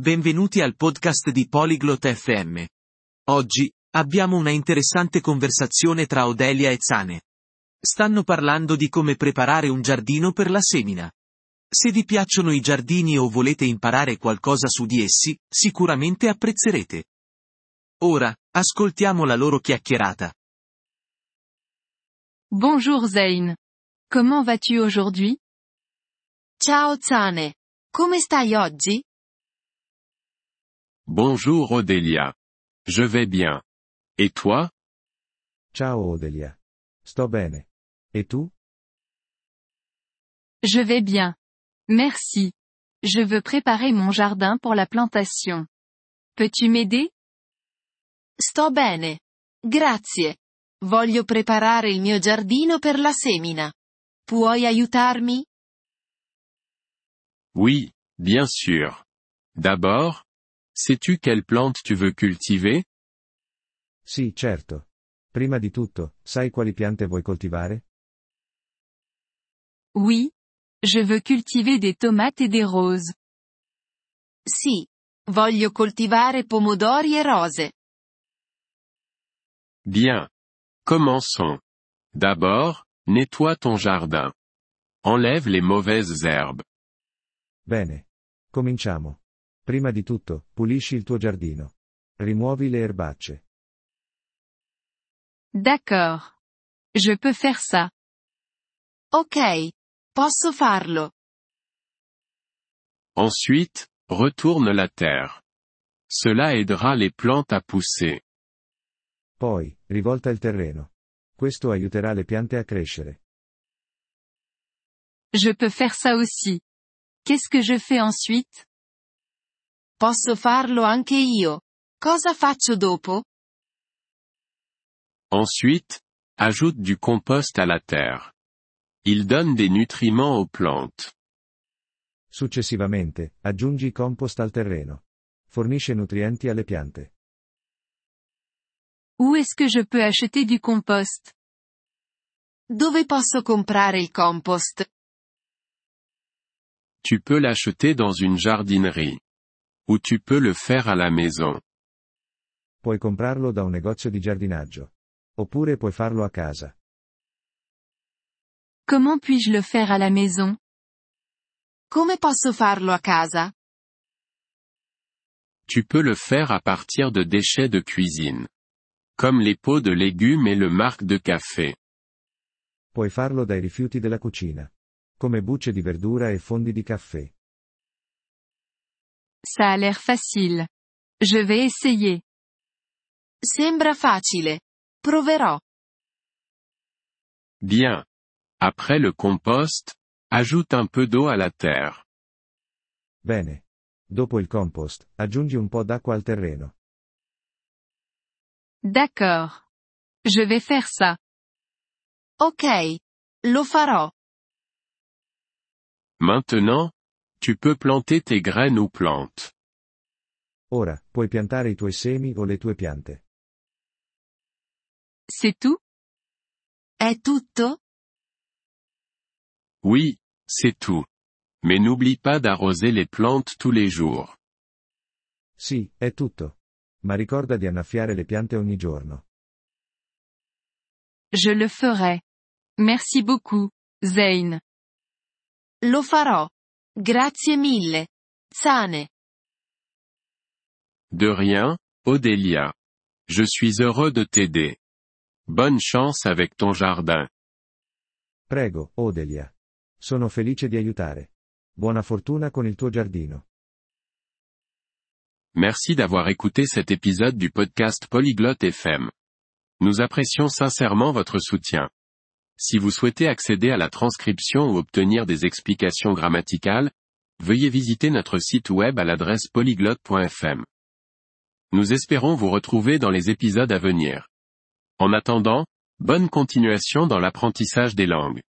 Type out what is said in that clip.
Benvenuti al podcast di Polyglot FM. Oggi, abbiamo una interessante conversazione tra Odelia e Zane. Stanno parlando di come preparare un giardino per la semina. Se vi piacciono i giardini o volete imparare qualcosa su di essi, sicuramente apprezzerete. Ora, ascoltiamo la loro chiacchierata. Bonjour Zane. Comment vas-tu aujourd'hui? Ciao Zane. Come stai oggi? Bonjour Odelia. Je vais bien. Et toi? Ciao Odelia. Sto bene. Et tu? Je vais bien. Merci. Je veux préparer mon jardin pour la plantation. Peux-tu m'aider? Sto bene. Grazie. Voglio preparare il mio giardino per la semina. Puoi aiutarmi? Oui, bien sûr. D'abord, sais-tu quelle plante tu veux cultiver? Sì, certo. Prima di tutto, sai quali piante vuoi coltivare? Oui, je veux cultiver des tomates et des roses. Sì, voglio coltivare pomodori e rose. Bien. Commençons. D'abord, nettoie ton jardin. Enlève les mauvaises erbes. Bene. Cominciamo. Prima di tutto, pulisci il tuo giardino. Rimuovi le erbacce. D'accord. Je peux faire ça. Ok. Posso farlo. Ensuite, retourne la terre. Cela aidera les plantes à pousser. Poi, rivolta il terreno. Questo aiuterà le piante a crescere. Je peux faire ça aussi. Qu'est-ce que je fais ensuite? Posso farlo anche io. Cosa faccio dopo? Ensuite, ajoute du compost à la terre. Il donne des nutriments aux plantes. Successivamente, aggiungi compost al terreno. Fornisce nutrienti alle piante. Où est-ce que je peux acheter du compost? Dove posso comprare il compost? Tu peux l'acheter dans une jardinerie. Ou tu peux le faire à la maison. Puoi comprarlo da un negozio di giardinaggio. Oppure puoi farlo a casa. Comment puis-je le faire à la maison? Come posso farlo a casa? Tu peux le faire à partir de déchets de cuisine. Come les pots de légumes et le marc de café. Puoi farlo dai rifiuti della cucina. Come bucce di verdura e fondi di caffè. Ça a l'air facile. Je vais essayer. Sembra facile. Proverò. Bien. Après le compost, ajoute un peu d'eau à la terre. Bene. Dopo il compost, aggiungi un po' d'acqua al terreno. D'accord. Je vais faire ça. Ok. Lo farò. Maintenant, tu peux planter tes graines ou plantes. Ora, puoi piantare i tuoi semi o le tue piante. C'est tout? È tutto? Oui, c'est tout. Mais n'oublie pas d'arroser les plantes tous les jours. Sì, è tutto. Ma ricorda di annaffiare le piante ogni giorno. Je le ferai. Merci beaucoup, Zane. Lo farò. Grazie mille, Zane. De rien, Odelia. Je suis heureux de t'aider. Bonne chance avec ton jardin. Prego, Odelia. Sono felice di aiutare. Buona fortuna con il tuo giardino. Merci d'avoir écouté cet épisode du podcast Polyglotte FM. Nous apprécions sincèrement votre soutien. Si vous souhaitez accéder à la transcription ou obtenir des explications grammaticales, veuillez visiter notre site web à l'adresse polyglotte.fm. Nous espérons vous retrouver dans les épisodes à venir. En attendant, bonne continuation dans l'apprentissage des langues.